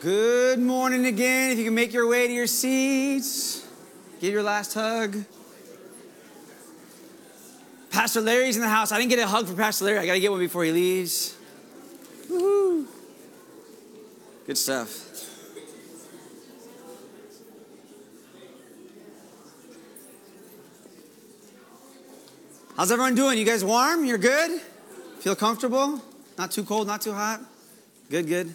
Good morning again. If you can make your way to your seats, give your last hug. Pastor Larry's in the house. I didn't get a hug from Pastor Larry. I got to get one before he leaves. Woo-hoo. Good stuff. How's everyone doing? You guys warm? You're good? Feel comfortable? Not too cold, not too hot? Good, good.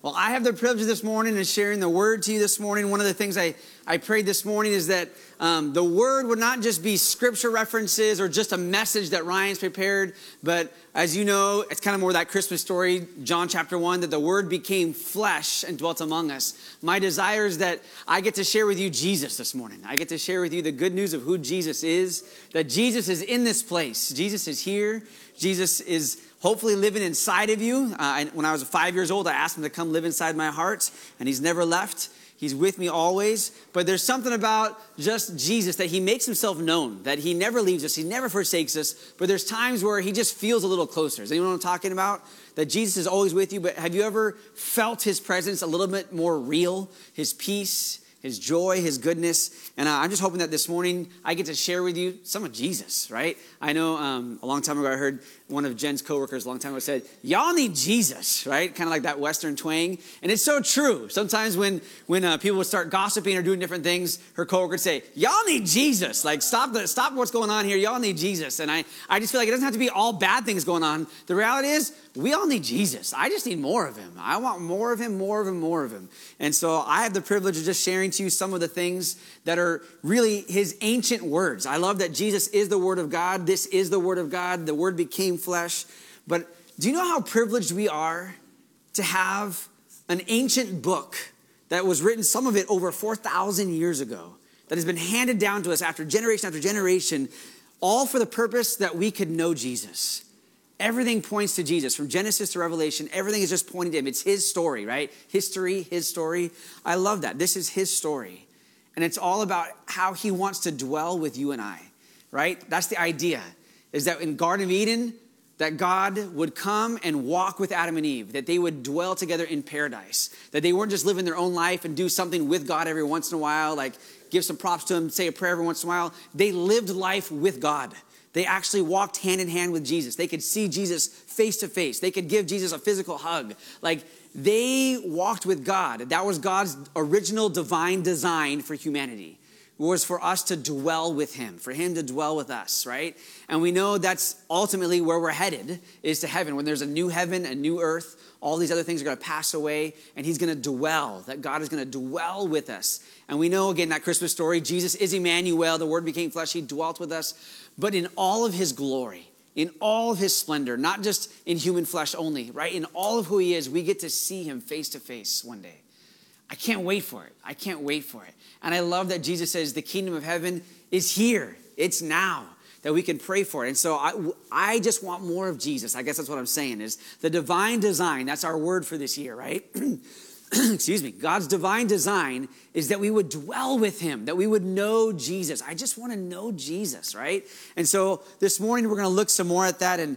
Well, I have the privilege this morning of sharing the word to you this morning. One of the things I prayed this morning is that the word would not just be scripture references or just a message that Ryan's prepared, but as you know, it's kind of more that Christmas story, John chapter 1, that the word became flesh and dwelt among us. My desire is that I get to share with you Jesus this morning. I get to share with you the good news of who Jesus is, that Jesus is in this place. Jesus is here. Jesus is hopefully living inside of you. When I was 5 years old, I asked him to come live inside my heart, and he's never left. He's with me always. But there's something about just Jesus that he makes himself known, that he never leaves us, he never forsakes us. But there's times where he just feels a little closer. Is anyone know what I'm talking about? That Jesus is always with you, but have you ever felt his presence a little bit more real? His peace, his joy, his goodness. And I'm just hoping that this morning I get to share with you some of Jesus, right? I know a long time ago I heard one of Jen's coworkers a long time ago said, y'all need Jesus, right? Kind of like that Western twang. And it's so true. Sometimes when people would start gossiping or doing different things, her coworker would say, y'all need Jesus. Like, stop what's going on here. Y'all need Jesus. And I just feel like it doesn't have to be all bad things going on. The reality is we all need Jesus. I just need more of him. I want more of him, more of him, more of him. And so I have the privilege of just sharing to you some of the things that are really his ancient words. I love that Jesus is the word of God. This is the word of God. The word became flesh. But do you know how privileged we are to have an ancient book that was written, some of it over 4,000 years ago, that has been handed down to us after generation, all for the purpose that we could know Jesus. Everything points to Jesus. From Genesis to Revelation, everything is just pointing to him. It's his story, right? History, his story. I love that. This is his story. And it's all about how he wants to dwell with you and I, right? That's the idea, is that in Garden of Eden, that God would come and walk with Adam and Eve, that they would dwell together in paradise, that they weren't just living their own life and do something with God every once in a while, like give some props to him, say a prayer every once in a while. They lived life with God. They actually walked hand in hand with Jesus. They could see Jesus face to face. They could give Jesus a physical hug. Like, they walked with God. That was God's original divine design for humanity. It was for us to dwell with him, for him to dwell with us, right? And we know that's ultimately where we're headed, is to heaven. When there's a new heaven, a new earth, all these other things are going to pass away, and he's going to dwell, that God is going to dwell with us. And we know, again, that Christmas story, Jesus is Emmanuel, the word became flesh, he dwelt with us, but in all of his glory, in all of his splendor, not just in human flesh only, right? In all of who he is, we get to see him face to face one day. I can't wait for it. I can't wait for it. And I love that Jesus says the kingdom of heaven is here. It's now that we can pray for it. And so I just want more of Jesus. I guess that's what I'm saying, is the divine design. That's our word for this year, right? Excuse me. God's divine design is that we would dwell with him, that we would know Jesus. I just want to know Jesus, right? And so this morning we're going to look some more at that. And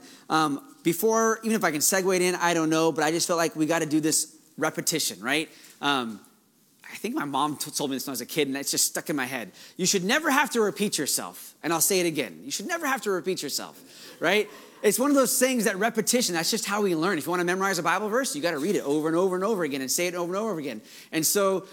before, even if I can segue it in, I don't know, but I just felt like we got to do this repetition, right? I think my mom told me this when I was a kid, and it's just stuck in my head. You should never have to repeat yourself. And I'll say it again. You should never have to repeat yourself, right? It's one of those things that repetition, that's just how we learn. If you want to memorize a Bible verse, you got to read it over and over and over again and say it over and over again. And so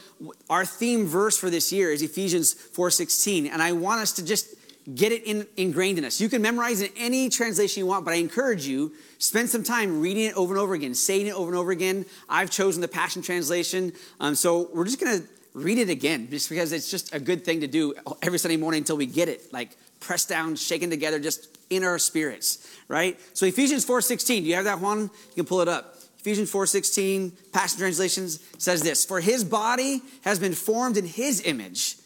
our theme verse for this year is Ephesians 4:16. And I want us to just get it ingrained in us. You can memorize it in any translation you want, but I encourage you, spend some time reading it over and over again, saying it over and over again. I've chosen the Passion Translation. So we're just going to read it again, just because it's just a good thing to do every Sunday morning until we get it, like pressed down, shaken together, just in our spirits, right? So Ephesians 4:16, do you have that one? You can pull it up. Ephesians 4:16, Passion Translations, says this: for his body has been formed in his image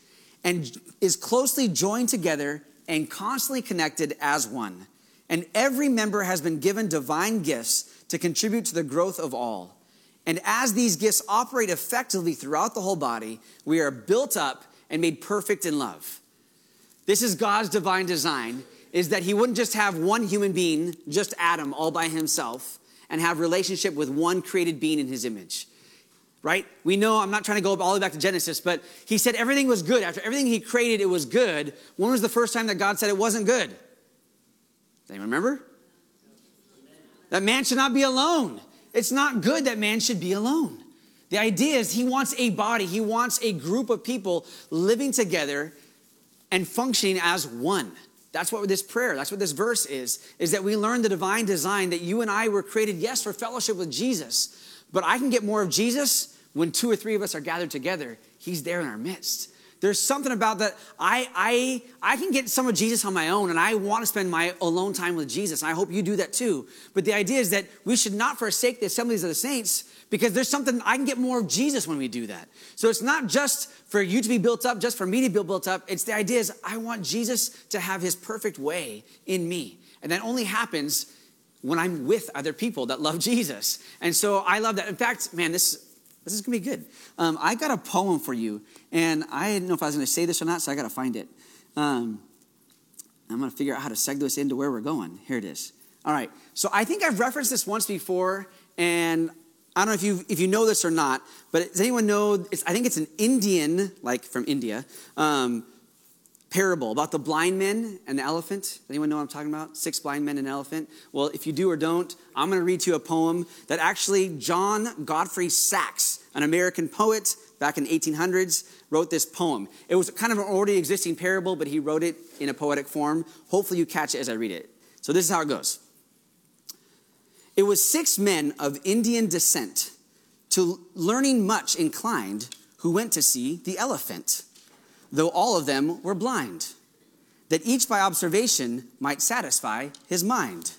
and is closely joined together and constantly connected as one. And every member has been given divine gifts to contribute to the growth of all. And as these gifts operate effectively throughout the whole body, we are built up and made perfect in love. This is God's divine design, is that he wouldn't just have one human being, just Adam, all by himself, and have relationship with one created being in his image. right? We know, I'm not trying to go all the way back to Genesis, but he said everything was good. After everything he created, it was good. When was the first time that God said it wasn't good? Does anyone remember? That man should not be alone. It's not good that man should be alone. The idea is he wants a body. He wants a group of people living together and functioning as one. That's what this prayer, that's what this verse is that we learn the divine design that you and I were created, yes, for fellowship with Jesus, but I can get more of Jesus when two or three of us are gathered together. He's there in our midst. There's something about that. I can get some of Jesus on my own, and I want to spend my alone time with Jesus. And I hope you do that too. But the idea is that we should not forsake the assemblies of the saints, because there's something, I can get more of Jesus when we do that. So it's not just for you to be built up, just for me to be built up. It's the idea is I want Jesus to have his perfect way in me. And that only happens when I'm with other people that love Jesus. And so I love that. In fact, man, this is going to be good. I got a poem for you, and I didn't know if I was going to say this or not, so I got to find it. I'm going to figure out how to segue this into where we're going. Here it is. All right. So I think I've referenced this once before, and I don't know if you know this or not, but does anyone know? I think it's an Indian, like from India, parable about the blind men and the elephant. Does anyone know what I'm talking about? 6 blind men and an elephant. Well, if you do or don't, I'm going to read to you a poem that actually John Godfrey Sacks, an American poet back in the 1800s, wrote this poem. It was kind of an already existing parable, but he wrote it in a poetic form. Hopefully you catch it as I read it. So this is how it goes. It was 6 men of Indian descent, to learning much inclined, who went to see the elephant, though all of them were blind, that each by observation might satisfy his mind.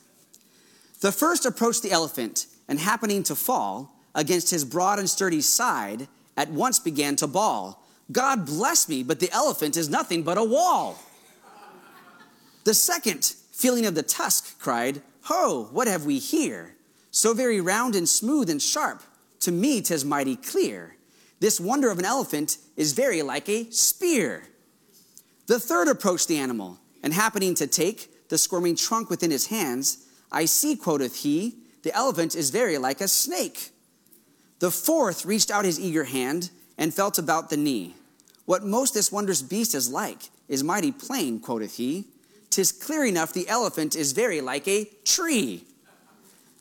The first approached the elephant, and happening to fall against his broad and sturdy side, at once began to bawl, "God bless me, but the elephant is nothing but a wall." The second, feeling of the tusk, cried, "Ho, what have we here? So very round and smooth and sharp, to me 'tis mighty clear. This wonder of an elephant is very like a spear." The third approached the animal, and happening to take the squirming trunk within his hands, "I see," quoth he, "the elephant is very like a snake." The fourth reached out his eager hand, and felt about the knee. "What most this wondrous beast is like is mighty plain," quoth he. "'Tis clear enough the elephant is very like a tree."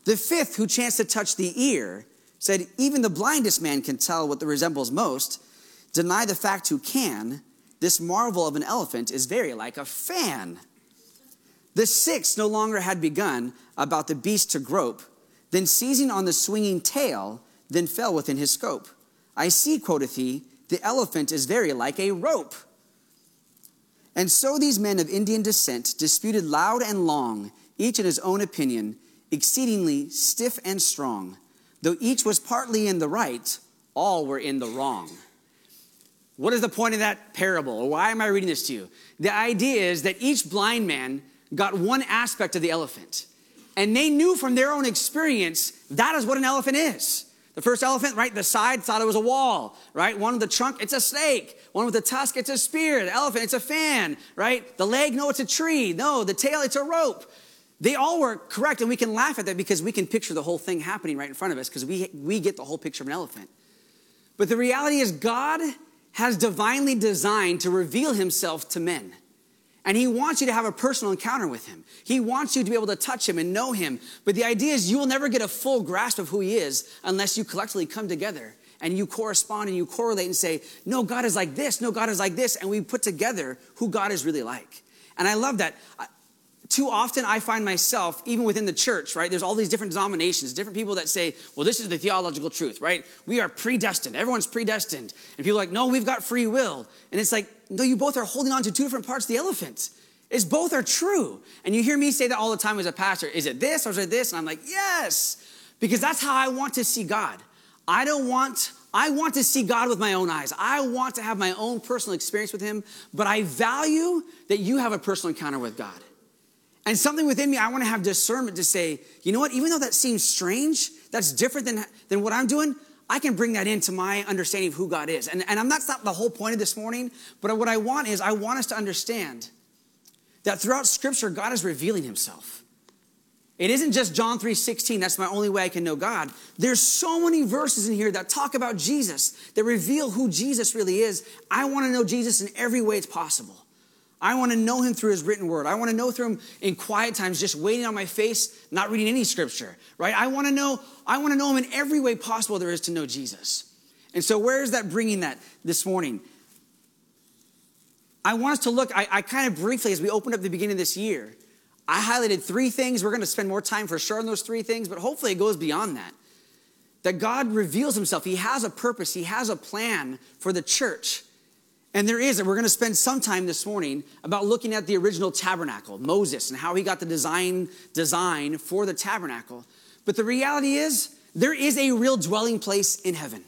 The fifth, who chanced to touch the ear, said, "Even the blindest man can tell what the resembles most. Deny the fact who can. This marvel of an elephant is very like a fan." The sixth no longer had begun about the beast to grope, then seizing on the swinging tail, then fell within his scope. "I see," quoth he, "the elephant is very like a rope." And so these men of Indian descent disputed loud and long, each in his own opinion, exceedingly stiff and strong. Though each was partly in the right, all were in the wrong. What is the point of that parable? Or why am I reading this to you? The idea is that each blind man got one aspect of the elephant. And they knew from their own experience, that is what an elephant is. The first elephant, right, the side thought it was a wall, right? One with the trunk, it's a snake. One with the tusk, it's a spear. The elephant, it's a fan, right? The leg, no, it's a tree. No, the tail, it's a rope. They all were correct, and we can laugh at that because we can picture the whole thing happening right in front of us because we get the whole picture of an elephant. But the reality is God has divinely designed to reveal himself to men. And he wants you to have a personal encounter with him. He wants you to be able to touch him and know him. But the idea is you will never get a full grasp of who he is unless you collectively come together and you correspond and you correlate and say, no, God is like this. No, God is like this. And we put together who God is really like. And I love that. Too often I find myself, even within the church, right, there's all these different denominations, different people that say, well, this is the theological truth, right? We are predestined. Everyone's predestined. And people are like, no, we've got free will. And it's like, no, you both are holding on to two different parts of the elephant. It's both are true. And you hear me say that all the time as a pastor. Is it this or is it this? And I'm like, yes, because that's how I want to see God. I want to see God with my own eyes. I want to have my own personal experience with him, but I value that you have a personal encounter with God. And something within me, I want to have discernment to say, you know what, even though that seems strange, that's different than what I'm doing, I can bring that into my understanding of who God is. And that's not the whole point of this morning, but what I want is I want us to understand that throughout Scripture, God is revealing himself. It isn't just John 3:16, that's my only way I can know God. There's so many verses in here that talk about Jesus, that reveal who Jesus really is. I want to know Jesus in every way it's possible. I want to know him through his written word. I want to know through him in quiet times, just waiting on my face, not reading any scripture, right? I want to know him in every way possible there is to know Jesus. And so where is that bringing that this morning? I want us to look, I kind of briefly, as we opened up the beginning of this year, I highlighted three things. We're going to spend more time for sure on those three things, but hopefully it goes beyond that. That God reveals himself. He has a purpose. He has a plan for the church. And there is, and we're going to spend some time this morning about looking at the original tabernacle, Moses, and how he got the design for the tabernacle. But the reality is, there is a real dwelling place in heaven.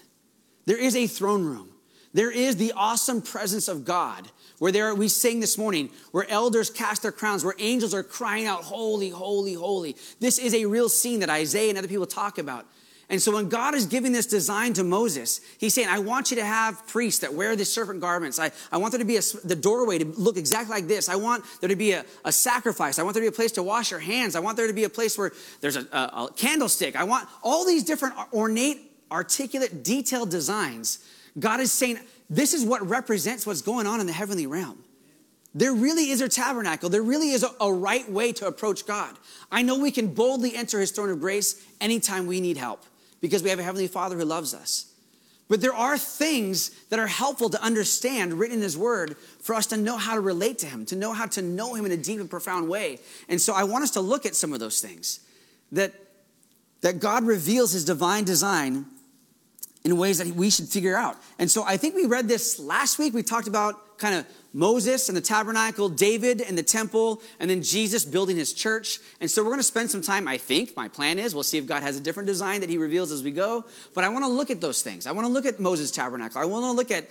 There is a throne room. There is the awesome presence of God, where we sing this morning, where elders cast their crowns, where angels are crying out, holy, holy, holy. This is a real scene that Isaiah and other people talk about. And so when God is giving this design to Moses, he's saying, I want you to have priests that wear the serpent garments. I want there to be the doorway to look exactly like this. I want there to be a sacrifice. I want there to be a place to wash your hands. I want there to be a place where there's a candlestick. I want all these different ornate, articulate, detailed designs. God is saying, this is what represents what's going on in the heavenly realm. There really is a tabernacle. There really is a right way to approach God. I know we can boldly enter his throne of grace anytime we need help because we have a heavenly Father who loves us. But there are things that are helpful to understand written in his word for us to know how to relate to him, to know how to know him in a deep and profound way. And so I want us to look at some of those things, that God reveals his divine design in ways that we should figure out. And so I think we read this last week. We talked about kind of Moses and the tabernacle, David and the temple, and then Jesus building his church. And so we're going to spend some time, I think, my plan is, we'll see if God has a different design that he reveals as we go. But I want to look at those things. I want to look at Moses' tabernacle. I want to look at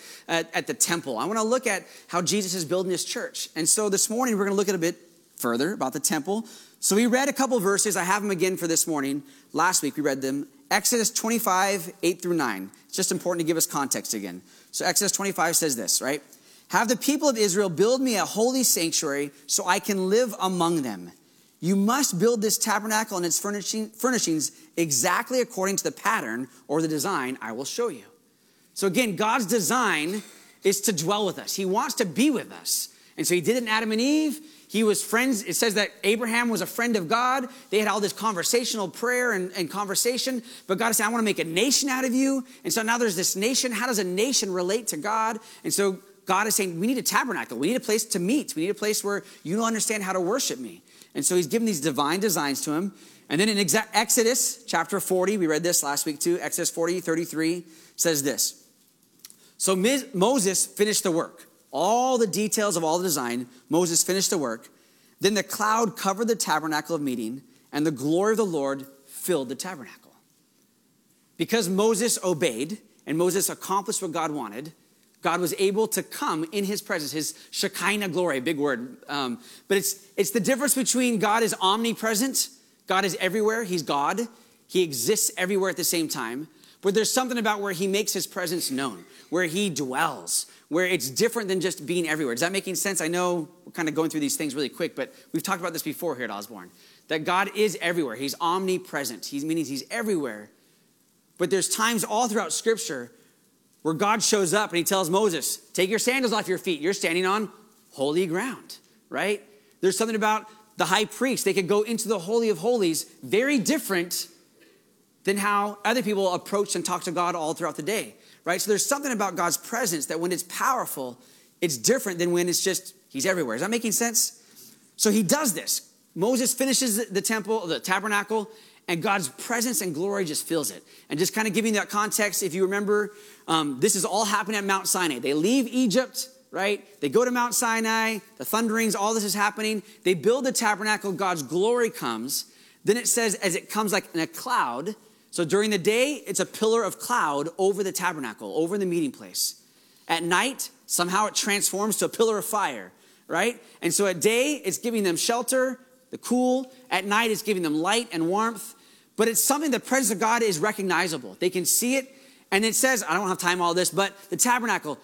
the temple. I want to look at how Jesus is building his church. And so this morning, we're going to look at a bit further about the temple. So we read a couple verses. I have them again for this morning. Last week, we read them. Exodus 25, 8 through 9. It's just important to give us context again. So Exodus 25 says this, right? Have the people of Israel build me a holy sanctuary so I can live among them. You must build this tabernacle and its furnishings exactly according to the pattern or the design I will show you. So again, God's design is to dwell with us. He wants to be with us. And so he did it in Adam and Eve. He was friends. It says that Abraham was a friend of God. They had all this conversational prayer and conversation. But God said, I want to make a nation out of you. And so now there's this nation. How does a nation relate to God? And so God is saying, we need a tabernacle. We need a place to meet. We need a place where you don't understand how to worship me. And so he's given these divine designs to him. And then in Exodus chapter 40, we read this last week too. Exodus 40, 33 says this. So Moses finished the work. All the details of all the design, Moses finished the work. Then the cloud covered the tabernacle of meeting, and the glory of the Lord filled the tabernacle. Because Moses obeyed, and Moses accomplished what God wanted, God was able to come in his presence, his Shekinah glory, big word. But it's the difference between God is omnipresent, God is everywhere, he's God, he exists everywhere at the same time. But there's something about where he makes his presence known, where he dwells, where it's different than just being everywhere. Is that making sense? I know we're kind of going through these things really quick, but we've talked about this before here at Osborne, that God is everywhere. He's omnipresent. He means he's everywhere. But there's times all throughout Scripture where God shows up and he tells Moses, take your sandals off your feet. You're standing on holy ground, right? There's something about the high priest. They could go into the Holy of Holies, very different than how other people approach and talk to God all throughout the day, right? So there's something about God's presence that when it's powerful, it's different than when it's just, he's everywhere. Is that making sense? So he does this. Moses finishes the tabernacle, and God's presence and glory just fills it. And just kind of giving that context, if you remember, this is all happening at Mount Sinai. They leave Egypt, right? They go to Mount Sinai, the thunderings, all this is happening. They build the tabernacle, God's glory comes. Then it says, as it comes like in a cloud. So during the day, it's a pillar of cloud over the tabernacle, over the meeting place. At night, somehow it transforms to a pillar of fire, right? And so at day, it's giving them shelter, the cool. At night, it's giving them light and warmth. But it's something the presence of God is recognizable. They can see it. And it says, I don't have time for all this, but the tabernacle,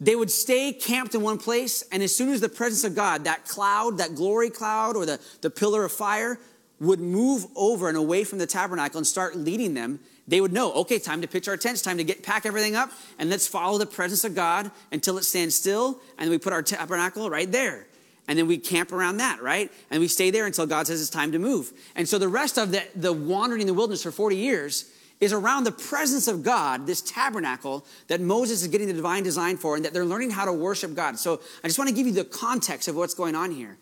they would stay camped in one place. And as soon as the presence of God, that cloud, that glory cloud or the pillar of fire would move over and away from the tabernacle and start leading them, they would know, okay, time to pitch our tents, time to pack everything up, and let's follow the presence of God until it stands still, and we put our tabernacle right there. And then we camp around that, right? And we stay there until God says it's time to move. And so the rest of the wandering in the wilderness for 40 years is around the presence of God, this tabernacle that Moses is getting the divine design for and that they're learning how to worship God. So I just want to give you the context of what's going on here.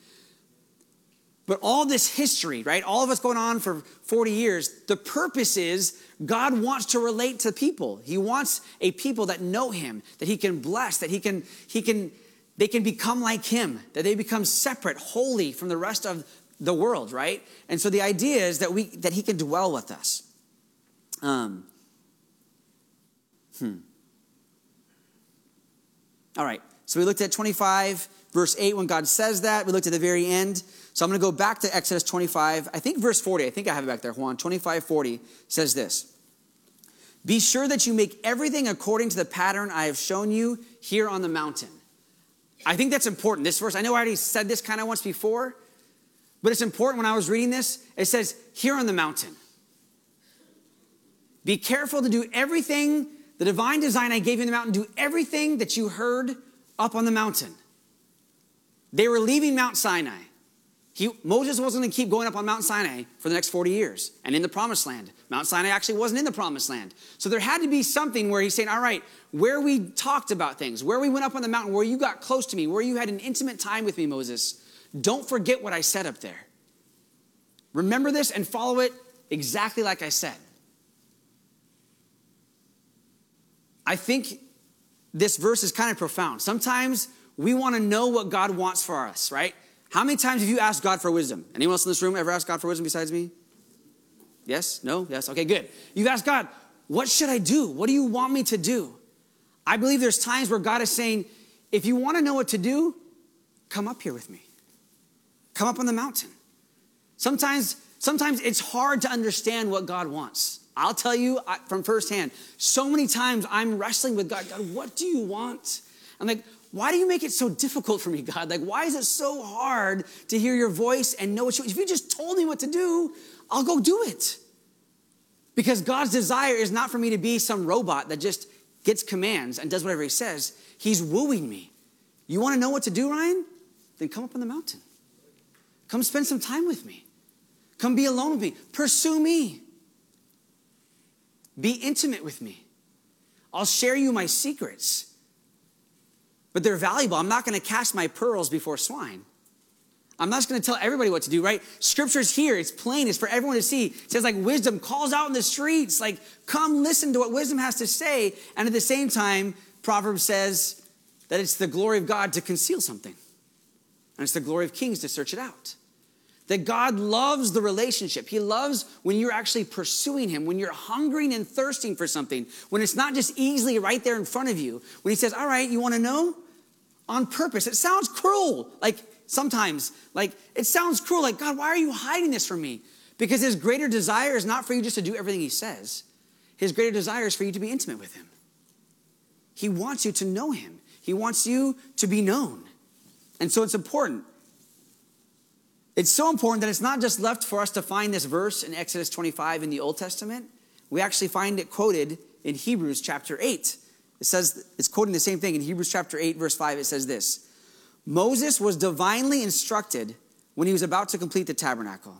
But all this history, right, all of us going on for 40 years, the purpose is God wants to relate to people. He wants a people that know him, that he can bless, that they can become like him, that they become separate, holy from the rest of the world, right? And so the idea is that he can dwell with us. All right, so we looked at 25, verse 8, when God says that. We looked at the very end. So I'm going to go back to Exodus 25. I think verse 40, I think I have it back there, Juan. 25:40 says this. Be sure that you make everything according to the pattern I have shown you here on the mountain. I think that's important. This verse, I know I already said this kind of once before, but it's important when I was reading this. It says, here on the mountain. Be careful to do everything, the divine design I gave you in the mountain, do everything that you heard up on the mountain. They were leaving Mount Sinai. Moses wasn't going to keep going up on Mount Sinai for the next 40 years and in the promised land. Mount Sinai actually wasn't in the promised land. So there had to be something where he's saying, all right, where we talked about things, where we went up on the mountain, where you got close to me, where you had an intimate time with me, Moses, don't forget what I said up there. Remember this and follow it exactly like I said. I think this verse is kind of profound. Sometimes we want to know what God wants for us, right? How many times have you asked God for wisdom? Anyone else in this room ever asked God for wisdom besides me? Yes? No? Yes? Okay, good. You've asked God, what should I do? What do you want me to do? I believe there's times where God is saying, if you want to know what to do, come up here with me. Come up on the mountain. Sometimes it's hard to understand what God wants. I'll tell you from firsthand, so many times I'm wrestling with God. God, what do you want? I'm like, why do you make it so difficult for me, God? Like, why is it so hard to hear your voice and know what you want? If you just told me what to do, I'll go do it. Because God's desire is not for me to be some robot that just gets commands and does whatever he says. He's wooing me. You want to know what to do, Ryan? Then come up on the mountain. Come spend some time with me. Come be alone with me. Pursue me. Be intimate with me. I'll share you my secrets. But they're valuable. I'm not going to cast my pearls before swine. I'm not just going to tell everybody what to do, right? Scripture's here. It's plain. It's for everyone to see. It says, like, wisdom calls out in the streets. Like, come listen to what wisdom has to say. And at the same time, Proverbs says that it's the glory of God to conceal something. And it's the glory of kings to search it out. That God loves the relationship. He loves when you're actually pursuing him, when you're hungering and thirsting for something, when it's not just easily right there in front of you. When he says, all right, you want to know? On purpose. It sounds cruel. Like sometimes, like it sounds cruel. Like, God, why are you hiding this from me? Because his greater desire is not for you just to do everything he says. His greater desire is for you to be intimate with him. He wants you to know him. He wants you to be known. And so it's important. It's so important that it's not just left for us to find this verse in Exodus 25 in the Old Testament. We actually find it quoted in Hebrews chapter 8. It says, it's quoting the same thing in Hebrews chapter 8, verse 5. It says this, Moses was divinely instructed when he was about to complete the tabernacle.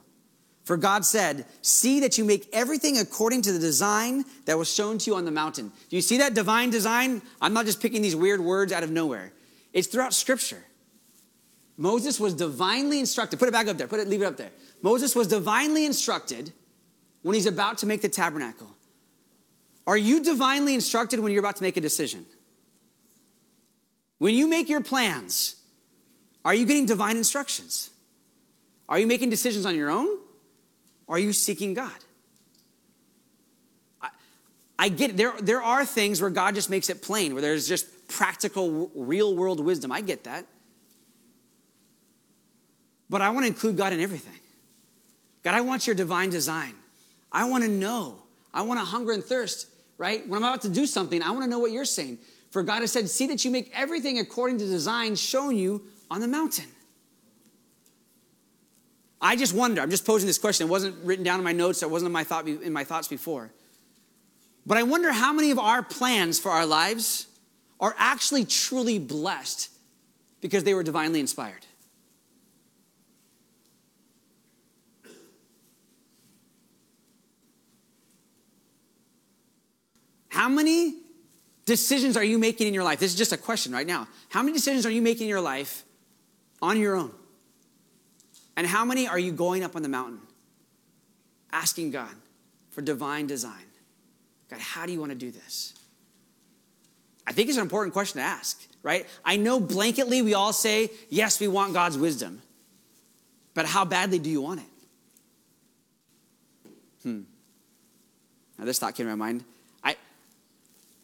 For God said, see that you make everything according to the design that was shown to you on the mountain. Do you see that divine design? I'm not just picking these weird words out of nowhere. It's throughout Scripture. Moses was divinely instructed. Put it back up there. Leave it up there. Moses was divinely instructed when he's about to make the tabernacle. Are you divinely instructed when you're about to make a decision? When you make your plans, are you getting divine instructions? Are you making decisions on your own? Are you seeking God? I get it. There are things where God just makes it plain, where there's just practical, real-world wisdom. I get that. But I want to include God in everything. God, I want your divine design. I want to know. I want to hunger and thirst, right? When I'm about to do something, I want to know what you're saying. For God has said, see that you make everything according to design shown you on the mountain. I just wonder, I'm just posing this question. It wasn't written down in my notes. It wasn't in my thoughts before. But I wonder how many of our plans for our lives are actually truly blessed because they were divinely inspired. How many decisions are you making in your life? This is just a question right now. How many decisions are you making in your life on your own? And how many are you going up on the mountain asking God for divine design? God, how do you want to do this? I think it's an important question to ask, right? I know blanketly we all say, yes, we want God's wisdom. But how badly do you want it? Now this thought came to my mind.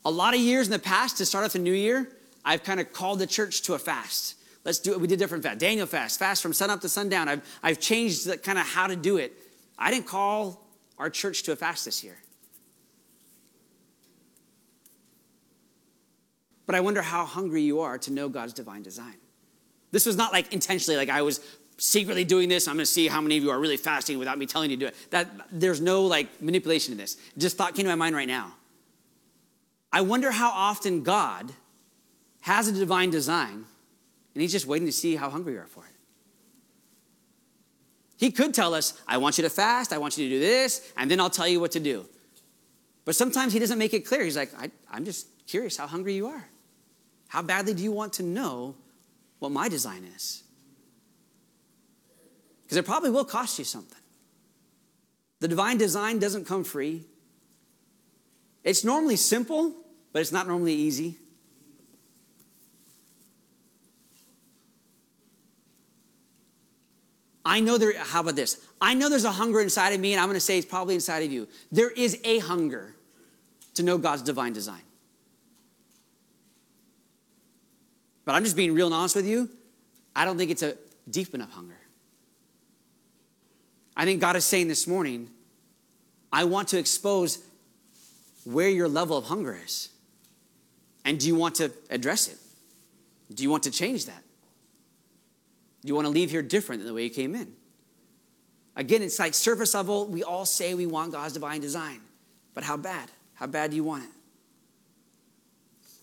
A lot of years in the past, to start off the new year, I've kind of called the church to a fast. Let's do it. We did different fasts. Daniel fast from sunup to sundown. I've changed the, kind of how to do it. I didn't call our church to a fast this year. But I wonder how hungry you are to know God's divine design. This was not like intentionally, like I was secretly doing this. I'm going to see how many of you are really fasting without me telling you to do it. There's no like manipulation in this. Just thought came to my mind right now. I wonder how often God has a divine design and he's just waiting to see how hungry you are for it. He could tell us, I want you to fast, I want you to do this, and then I'll tell you what to do. But sometimes he doesn't make it clear. He's like, I'm just curious how hungry you are. How badly do you want to know what my design is? Because it probably will cost you something. The divine design doesn't come free. It's normally simple, but it's not normally easy. I know there, how about this? I know there's a hunger inside of me, and I'm going to say it's probably inside of you. There is a hunger to know God's divine design. But I'm just being real and honest with you. I don't think it's a deep enough hunger. I think God is saying this morning, I want to expose where your level of hunger is. And do you want to address it? Do you want to change that? Do you want to leave here different than the way you came in? Again, it's like surface level. We all say we want God's divine design. But how bad? How bad do you want it?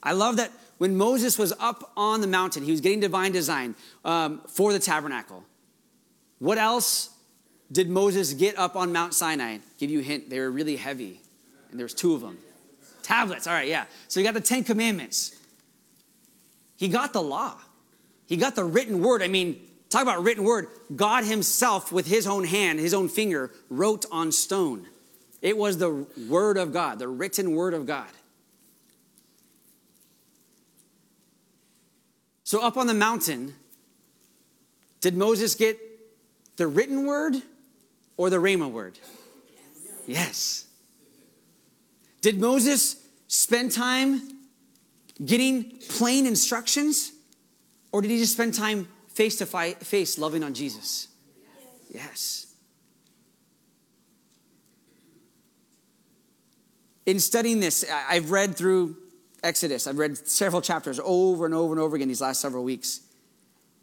I love that when Moses was up on the mountain, he was getting divine design for the tabernacle. What else did Moses get up on Mount Sinai? Give you a hint, they were really heavy. And there was two of them. Tablets, all right, yeah. So he got the 10 commandments. He got the law. He got the written word. I mean, talk about written word. God himself, with his own hand, his own finger, wrote on stone. It was the word of God, the written word of God. So up on the mountain, did Moses get the written word or the Rhema word? Yes. Did Moses spend time getting plain instructions? Or did he just spend time face to face loving on Jesus? Yes. In studying this, I've read through Exodus. I've read several chapters over and over and over again these last several weeks.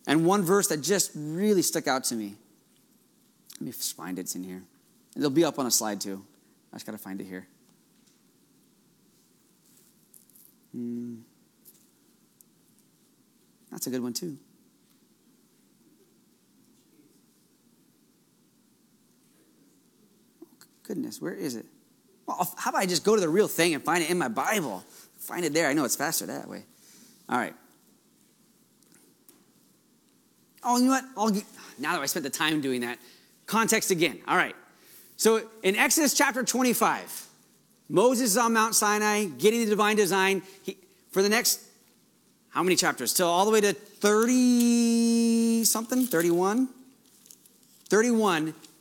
And one verse that just really stuck out to me. Let me find it. It's in here. It'll be up on a slide too. I just got to find it here. That's a good one too. Oh, goodness, where is it? Well, how about I just go to the real thing and find it in my Bible? Find it there. I know it's faster that way. All right. Oh, you know what? Now that I spent the time doing that, context again. All right. So in Exodus chapter 25, Moses is on Mount Sinai, getting the divine design. For the next, how many chapters? Till all the way to 31,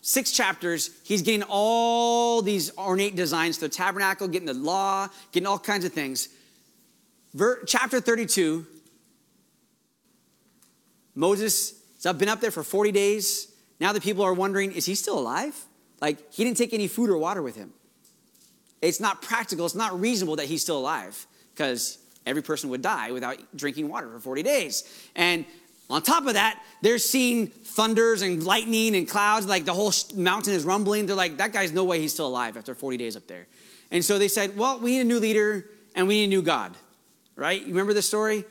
6 chapters. He's getting all these ornate designs, the tabernacle, getting the law, getting all kinds of things. Chapter 32, Moses has been up there for 40 days. Now the people are wondering, is he still alive? Like, he didn't take any food or water with him. It's not practical. It's not reasonable that he's still alive because every person would die without drinking water for 40 days. And On top of that, they're seeing thunders and lightning and clouds, like the whole mountain is rumbling. They're like, that guy's no way he's still alive after 40 days up there. And so they said, well, we need a new leader and we need a new God, right? You remember this story?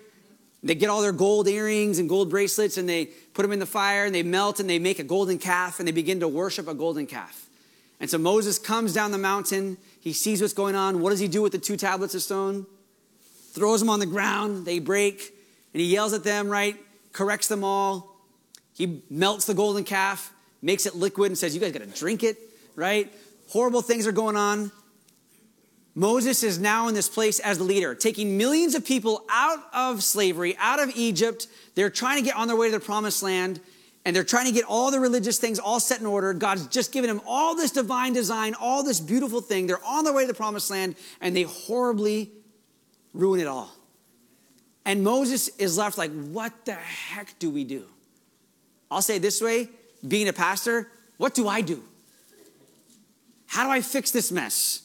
They get all their gold earrings and gold bracelets and they put them in the fire and they melt and they make a golden calf and they begin to worship a golden calf. And so Moses comes down the mountain. He sees what's going on. What does he do with the 2 tablets of stone? Throws them on the ground. They break and he yells at them, right? Corrects them all. He melts the golden calf, makes it liquid and says, you guys got to drink it, right? Horrible things are going on. Moses is now in this place as the leader, taking millions of people out of slavery, out of Egypt. They're trying to get on their way to the promised land, and they're trying to get all the religious things all set in order. God's just given them all this divine design, all this beautiful thing. They're on their way to the promised land, and they horribly ruin it all. And Moses is left like, what the heck do we do? I'll say it this way, being a pastor, what do I do? How do I fix this mess?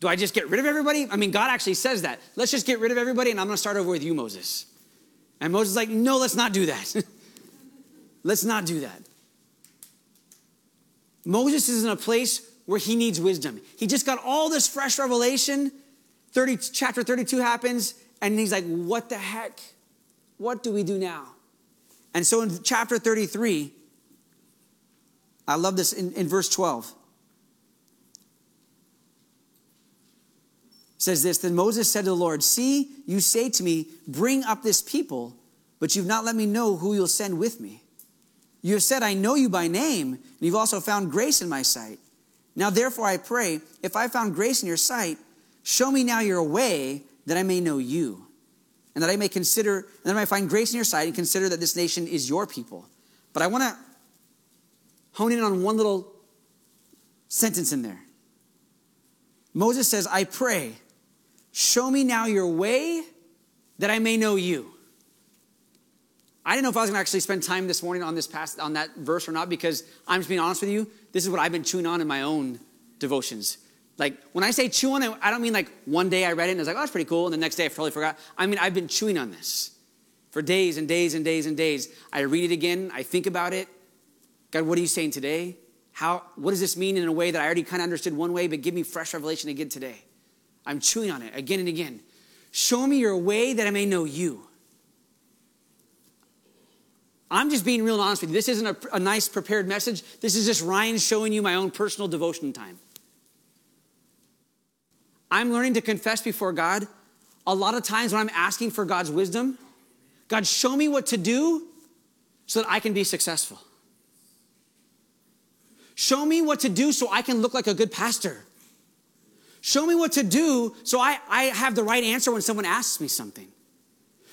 Do I just get rid of everybody? I mean, God actually says that. Let's just get rid of everybody and I'm going to start over with you, Moses. And Moses is like, no, let's not do that. Let's not do that. Moses is in a place where he needs wisdom. He just got all this fresh revelation. Chapter 32 happens and he's like, what the heck? What do we do now? And so in chapter 33, I love this in verse 12. Says this, then Moses said to the Lord, see, you say to me, bring up this people, but you've not let me know who you'll send with me. You have said, I know you by name, and you've also found grace in my sight. Now, therefore, I pray, if I found grace in your sight, show me now your way that I may know you, and that I may consider, and that I may find grace in your sight and consider that this nation is your people. But I want to hone in on one little sentence in there. Moses says, I pray, show me now your way that I may know you. I didn't know if I was going to actually spend time this morning on this passage, on that verse or not, because I'm just being honest with you. This is what I've been chewing on in my own devotions. Like when I say chew on it, I don't mean like one day I read it and I was like, oh, that's pretty cool. And the next day I totally forgot. I mean, I've been chewing on this for days and days and days and days. I read it again. I think about it. God, what are you saying today? What does this mean in a way that I already kind of understood one way, but give me fresh revelation again today? I'm chewing on it again and again. Show me your way that I may know you. I'm just being real and honest with you. This isn't a nice prepared message. This is just Ryan showing you my own personal devotion time. I'm learning to confess before God. A lot of times when I'm asking for God's wisdom, God, show me what to do so that I can be successful. Show me what to do so I can look like a good pastor. Show me what to do so I have the right answer when someone asks me something.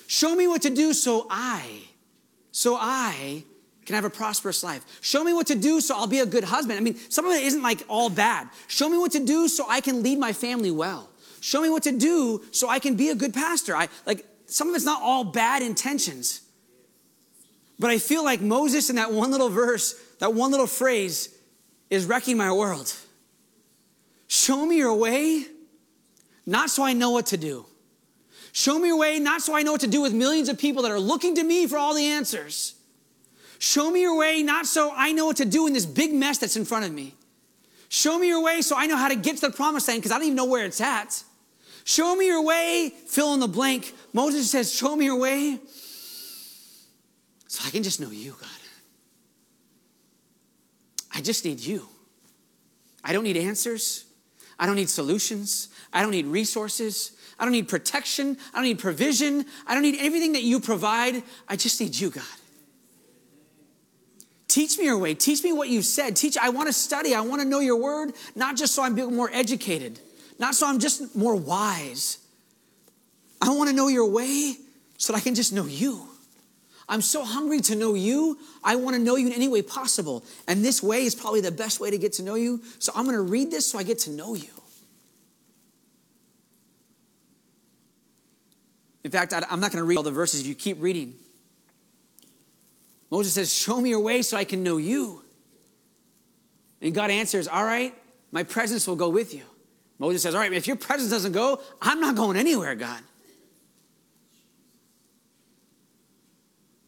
Show me what to do so I can have a prosperous life. Show me what to do so I'll be a good husband. I mean, some of it isn't like all bad. Show me what to do so I can lead my family well. Show me what to do so I can be a good pastor. Some of it's not all bad intentions. But I feel like Moses in that one little verse, that one little phrase is wrecking my world. Show me your way, not so I know what to do. Show me your way, not so I know what to do with millions of people that are looking to me for all the answers. Show me your way, not so I know what to do in this big mess that's in front of me. Show me your way so I know how to get to the promised land because I don't even know where it's at. Show me your way, fill in the blank. Moses says, show me your way so I can just know you, God. I just need you. I don't need answers. I don't need solutions. I don't need resources. I don't need protection. I don't need provision. I don't need everything that you provide. I just need you, God. Teach me your way. Teach me what you've said. I want to study. I want to know your word, not just so I'm more educated, not so I'm just more wise. I want to know your way so that I can just know you. I'm so hungry to know you. I want to know you in any way possible. And this way is probably the best way to get to know you. So I'm going to read this so I get to know you. In fact, I'm not going to read all the verses. If you keep reading, Moses says, show me your way so I can know you. And God answers, all right, my presence will go with you. Moses says, all right, if your presence doesn't go, I'm not going anywhere, God.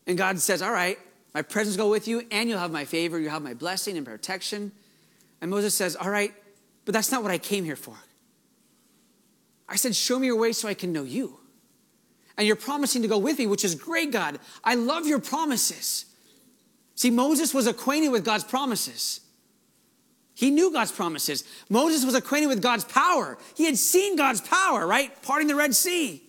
And God says, all right, my presence will go with you, and you'll have my favor, you'll have my blessing and protection. And Moses says, all right, but that's not what I came here for. I said, show me your way so I can know you. And you're promising to go with me, which is great, God. I love your promises. See, Moses was acquainted with God's promises. He knew God's promises. Moses was acquainted with God's power. He had seen God's power, right? Parting the Red Sea,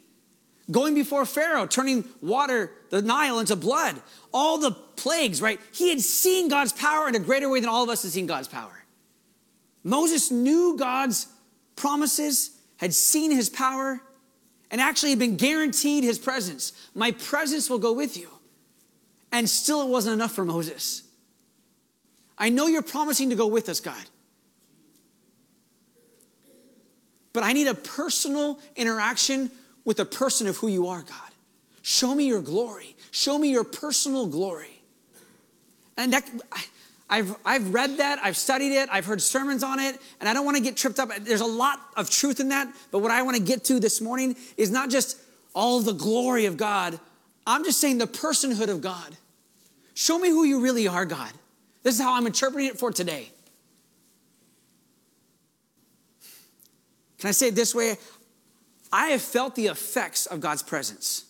going before Pharaoh, turning water, the Nile, into blood. All the plagues, right? He had seen God's power in a greater way than all of us had seen God's power. Moses knew God's promises, had seen his power, and actually had been guaranteed his presence. My presence will go with you. And still it wasn't enough for Moses. I know you're promising to go with us, God. But I need a personal interaction with the person of who you are, God. Show me your glory. Show me your personal glory. And that, I've read that. I've studied it. I've heard sermons on it. And I don't want to get tripped up. There's a lot of truth in that. But what I want to get to this morning is not just all the glory of God. I'm just saying the personhood of God. Show me who you really are, God. This is how I'm interpreting it for today. Can I say it this way? I have felt the effects of God's presence.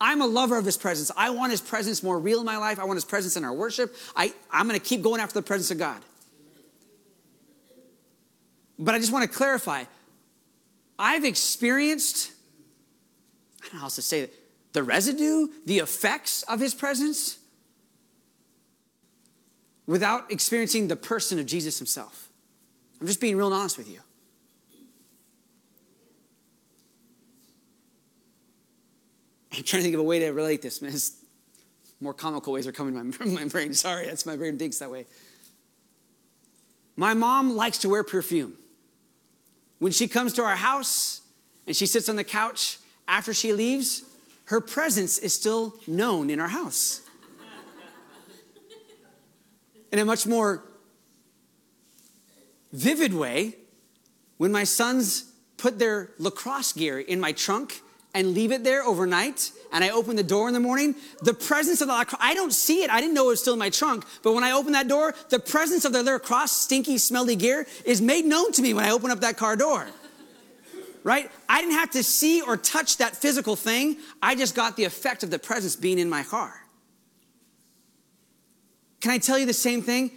I'm a lover of his presence. I want his presence more real in my life. I want his presence in our worship. I'm going to keep going after the presence of God. But I just want to clarify. I've experienced, I don't know how else to say it, the residue, the effects of his presence, without experiencing the person of Jesus himself. I'm just being real honest with you. I'm trying to think of a way to relate this. Man, more comical ways are coming to my brain. Sorry, that's my brain thinks that way. My mom likes to wear perfume. When she comes to our house and she sits on the couch after she leaves, her presence is still known in our house. In a much more vivid way, when my sons put their lacrosse gear in my trunk and leave it there overnight, and I open the door in the morning, the presence of the lacrosse, I don't see it, I didn't know it was still in my trunk, but when I open that door, the presence of the lacrosse, stinky, smelly gear is made known to me when I open up that car door. Right? I didn't have to see or touch that physical thing, I just got the effect of the presence being in my car. Can I tell you the same thing?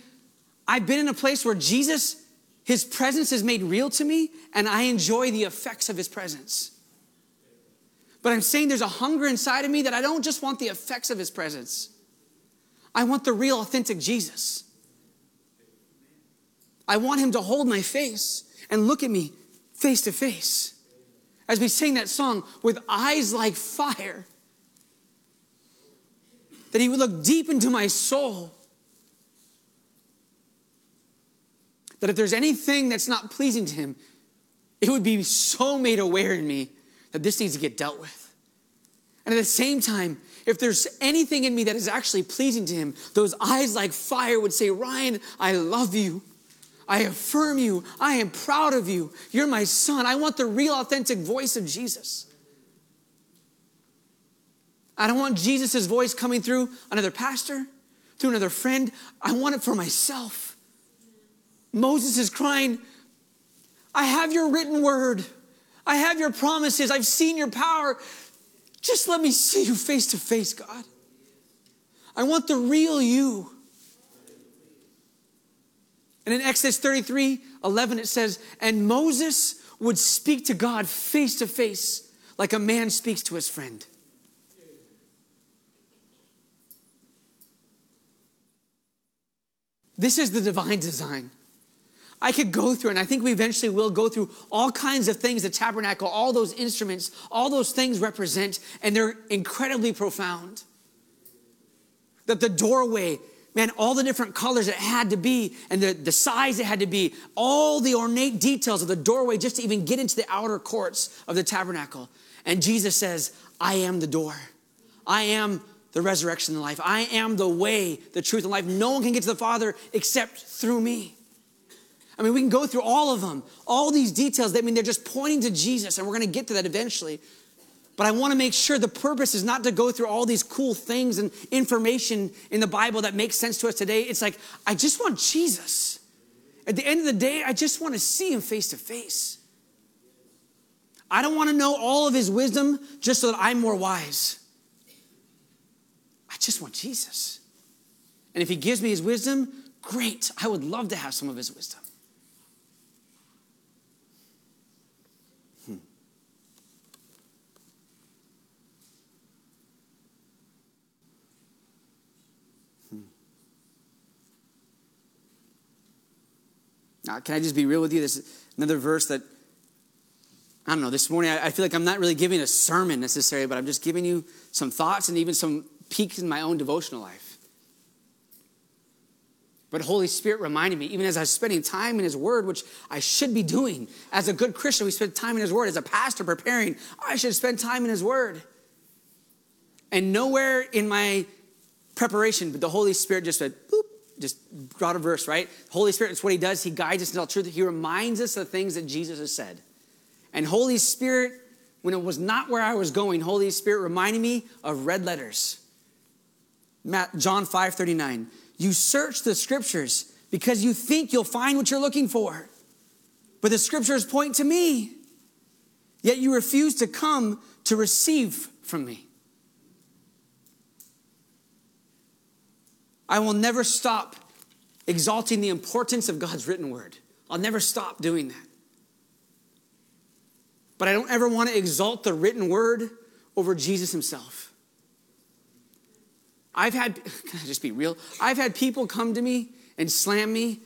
I've been in a place where Jesus, his presence is made real to me, and I enjoy the effects of his presence. But I'm saying there's a hunger inside of me that I don't just want the effects of his presence. I want the real, authentic Jesus. I want him to hold my face and look at me face to face. As we sing that song, with eyes like fire, that he would look deep into my soul. That if there's anything that's not pleasing to him, it would be so made aware in me that this needs to get dealt with. And at the same time, if there's anything in me that is actually pleasing to him, those eyes like fire would say, Ryan, I love you. I affirm you. I am proud of you. You're my son. I want the real, authentic voice of Jesus. I don't want Jesus' voice coming through another pastor, through another friend. I want it for myself. Moses is crying, I have your written word. I have your promises. I've seen your power. Just let me see you face to face, God. I want the real you. And in Exodus 33:11, it says, and Moses would speak to God face to face like a man speaks to his friend. This is the divine design. I could go through, and I think we eventually will go through all kinds of things, the tabernacle, all those instruments, all those things represent, and they're incredibly profound. That the doorway, man, all the different colors it had to be, and the size it had to be, all the ornate details of the doorway just to even get into the outer courts of the tabernacle. And Jesus says, I am the door. I am the resurrection and life. I am the way, the truth, and life. No one can get to the Father except through me. I mean, we can go through all of them, all these details. I mean, they're just pointing to Jesus, and we're going to get to that eventually. But I want to make sure the purpose is not to go through all these cool things and information in the Bible that makes sense to us today. It's like, I just want Jesus. At the end of the day, I just want to see him face to face. I don't want to know all of his wisdom just so that I'm more wise. I just want Jesus. And if he gives me his wisdom, great. I would love to have some of his wisdom. Now, can I just be real with you? This is another verse that, I don't know, this morning I feel like I'm not really giving a sermon necessarily, but I'm just giving you some thoughts and even some peaks in my own devotional life. But Holy Spirit reminded me, even as I was spending time in his word, which I should be doing. As a good Christian, we spend time in his word. As a pastor preparing, I should spend time in his word. And nowhere in my preparation, but the Holy Spirit just said, boop. Just brought a verse, right? Holy Spirit, that's what he does. He guides us into all truth. He reminds us of the things that Jesus has said. And Holy Spirit, when it was not where I was going, Holy Spirit reminded me of red letters. John 5:39. You search the scriptures because you think you'll find what you're looking for. But the scriptures point to me. Yet you refuse to come to receive from me. I will never stop exalting the importance of God's written word. I'll never stop doing that. But I don't ever want to exalt the written word over Jesus himself. Can I just be real? I've had people come to me and slam me.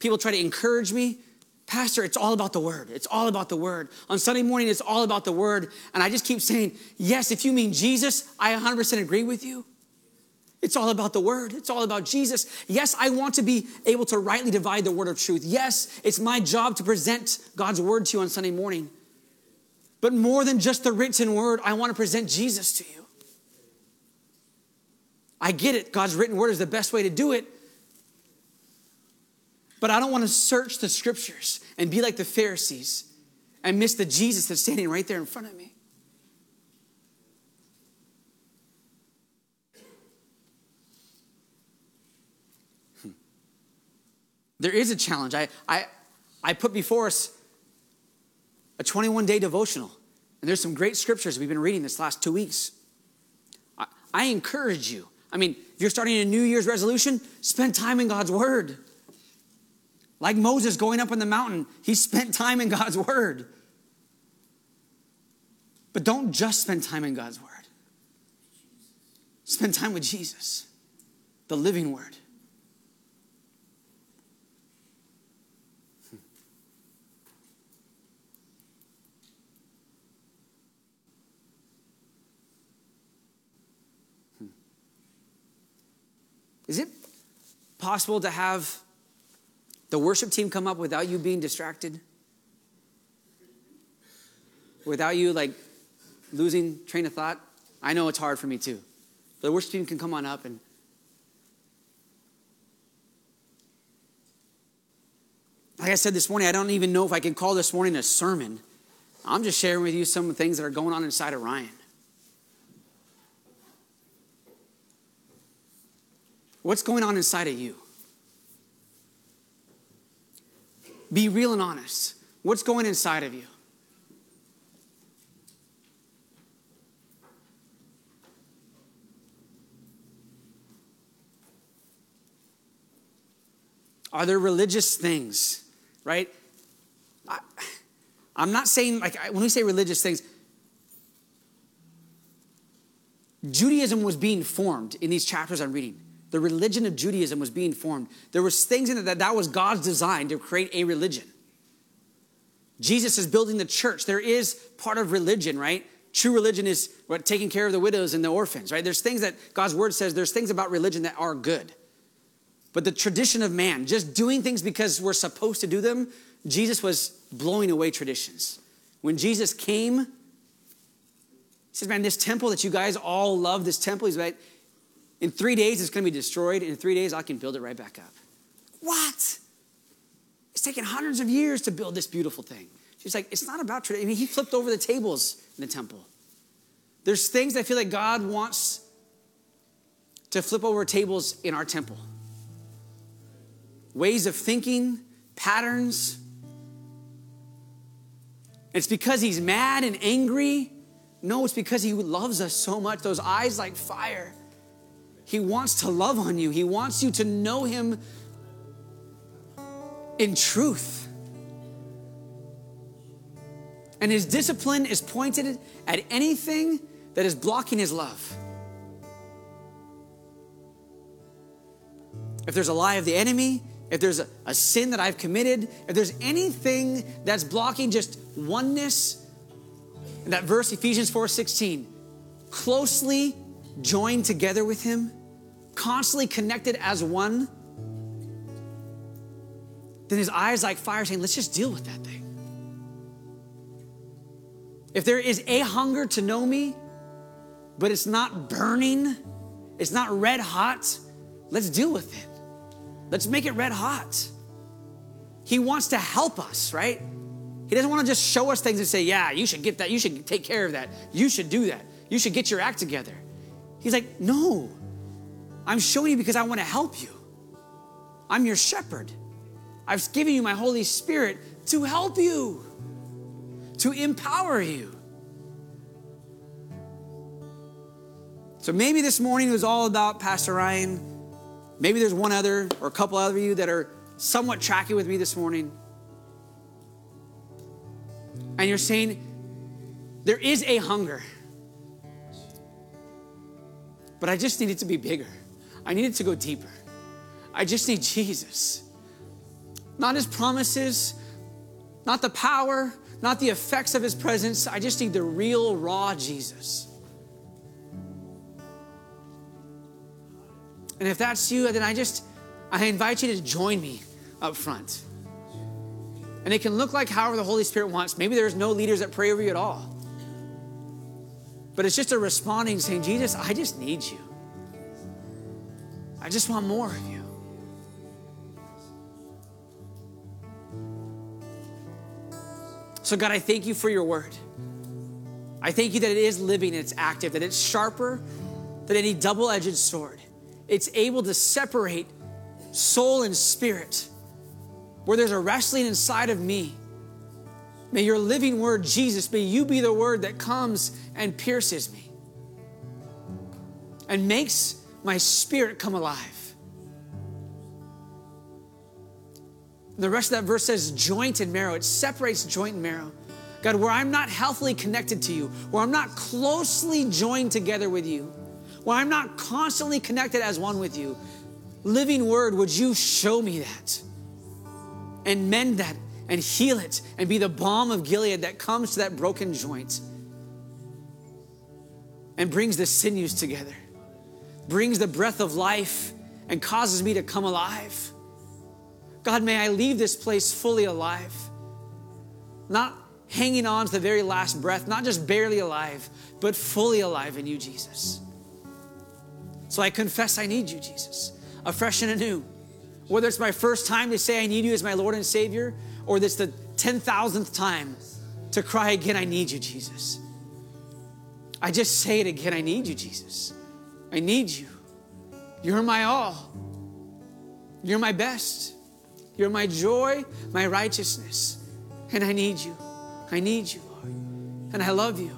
People try to encourage me. Pastor, it's all about the word. It's all about the word. On Sunday morning, it's all about the word. And I just keep saying, yes, if you mean Jesus, I 100% agree with you. It's all about the word. It's all about Jesus. Yes, I want to be able to rightly divide the word of truth. Yes, it's my job to present God's word to you on Sunday morning. But more than just the written word, I want to present Jesus to you. I get it. God's written word is the best way to do it. But I don't want to search the scriptures and be like the Pharisees and miss the Jesus that's standing right there in front of me. There is a challenge. I put before us a 21-day devotional. And there's some great scriptures we've been reading this last 2 weeks. I encourage you. I mean, if you're starting a New Year's resolution, spend time in God's word. Like Moses going up on the mountain, he spent time in God's word. But don't just spend time in God's word. Spend time with Jesus, the living word. Is it possible to have the worship team come up without you being distracted? Without you, losing train of thought? I know it's hard for me, too. The worship team can come on up. And like I said this morning, I don't even know if I can call this morning a sermon. I'm just sharing with you some of the things that are going on inside of Ryan. What's going on inside of you? Be real and honest. What's going inside of you? Are there religious things, right? I'm not saying, when we say religious things, Judaism was being formed in these chapters I'm reading. The religion of Judaism was being formed. There was things in it that was God's design to create a religion. Jesus is building the church. There is part of religion, right? True religion is taking care of the widows and the orphans, right? There's things that God's word says, there's things about religion that are good. But the tradition of man, just doing things because we're supposed to do them, Jesus was blowing away traditions. When Jesus came, he says, man, this temple that you guys all love, this temple, he's like, in 3 days, it's going to be destroyed. In 3 days, I can build it right back up. What? It's taken hundreds of years to build this beautiful thing. She's like, it's not about tradition. I mean, he flipped over the tables in the temple. There's things I feel like God wants to flip over tables in our temple. Ways of thinking, patterns. It's because he's mad and angry. No, it's because he loves us so much. Those eyes like fire. He wants to love on you. He wants you to know him in truth. And his discipline is pointed at anything that is blocking his love. If there's a lie of the enemy, if there's a sin that I've committed, if there's anything that's blocking just oneness, that verse, Ephesians 4:16, closely joined together with him, constantly connected as one, then his eyes like fire saying, let's just deal with that thing. If there is a hunger to know me, but it's not burning, it's not red hot, let's deal with it. Let's make it red hot. He wants to help us, right? He doesn't want to just show us things and say, yeah, you should get that. You should take care of that. You should do that. You should get your act together. He's like, no, I'm showing you because I want to help you. I'm your shepherd. I've given you my Holy Spirit to help you, to empower you. So maybe this morning it was all about Pastor Ryan. Maybe there's one other or a couple other of you that are somewhat tracking with me this morning. And you're saying, there is a hunger. But I just need it to be bigger. I need it to go deeper. I just need Jesus. Not his promises, not the power, not the effects of his presence. I just need the real, raw Jesus. And if that's you, then I invite you to join me up front. And it can look like however the Holy Spirit wants. Maybe there's no leaders that pray over you at all. But it's just a responding saying, Jesus, I just need you. I just want more of you. So God, I thank you for your word. I thank you that it is living, it's active, that it's sharper than any double-edged sword. It's able to separate soul and spirit. Where there's a wrestling inside of me, may your living word, Jesus, may you be the word that comes and pierces me and makes my spirit come alive. And the rest of that verse says joint and marrow. It separates joint and marrow. God, where I'm not healthily connected to you, where I'm not closely joined together with you, where I'm not constantly connected as one with you, living word, would you show me that? And mend that and heal it and be the balm of Gilead that comes to that broken joint and brings the sinews together, brings the breath of life and causes me to come alive. God, may I leave this place fully alive, not hanging on to the very last breath, not just barely alive, but fully alive in you, Jesus. So I confess I need you, Jesus, afresh and anew. Whether it's my first time to say I need you as my Lord and Savior, or it's the 10,000th time to cry again, I need you, Jesus. I just say it again, I need you, Jesus. I need you. You're my all. You're my best. You're my joy, my righteousness. And I need you. I need you, Lord. And I love you.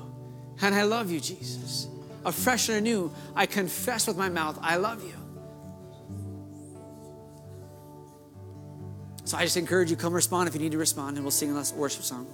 And I love you, Jesus. Afresh and anew, I confess with my mouth, I love you. So I just encourage you, come respond if you need to respond, and we'll sing a worship song.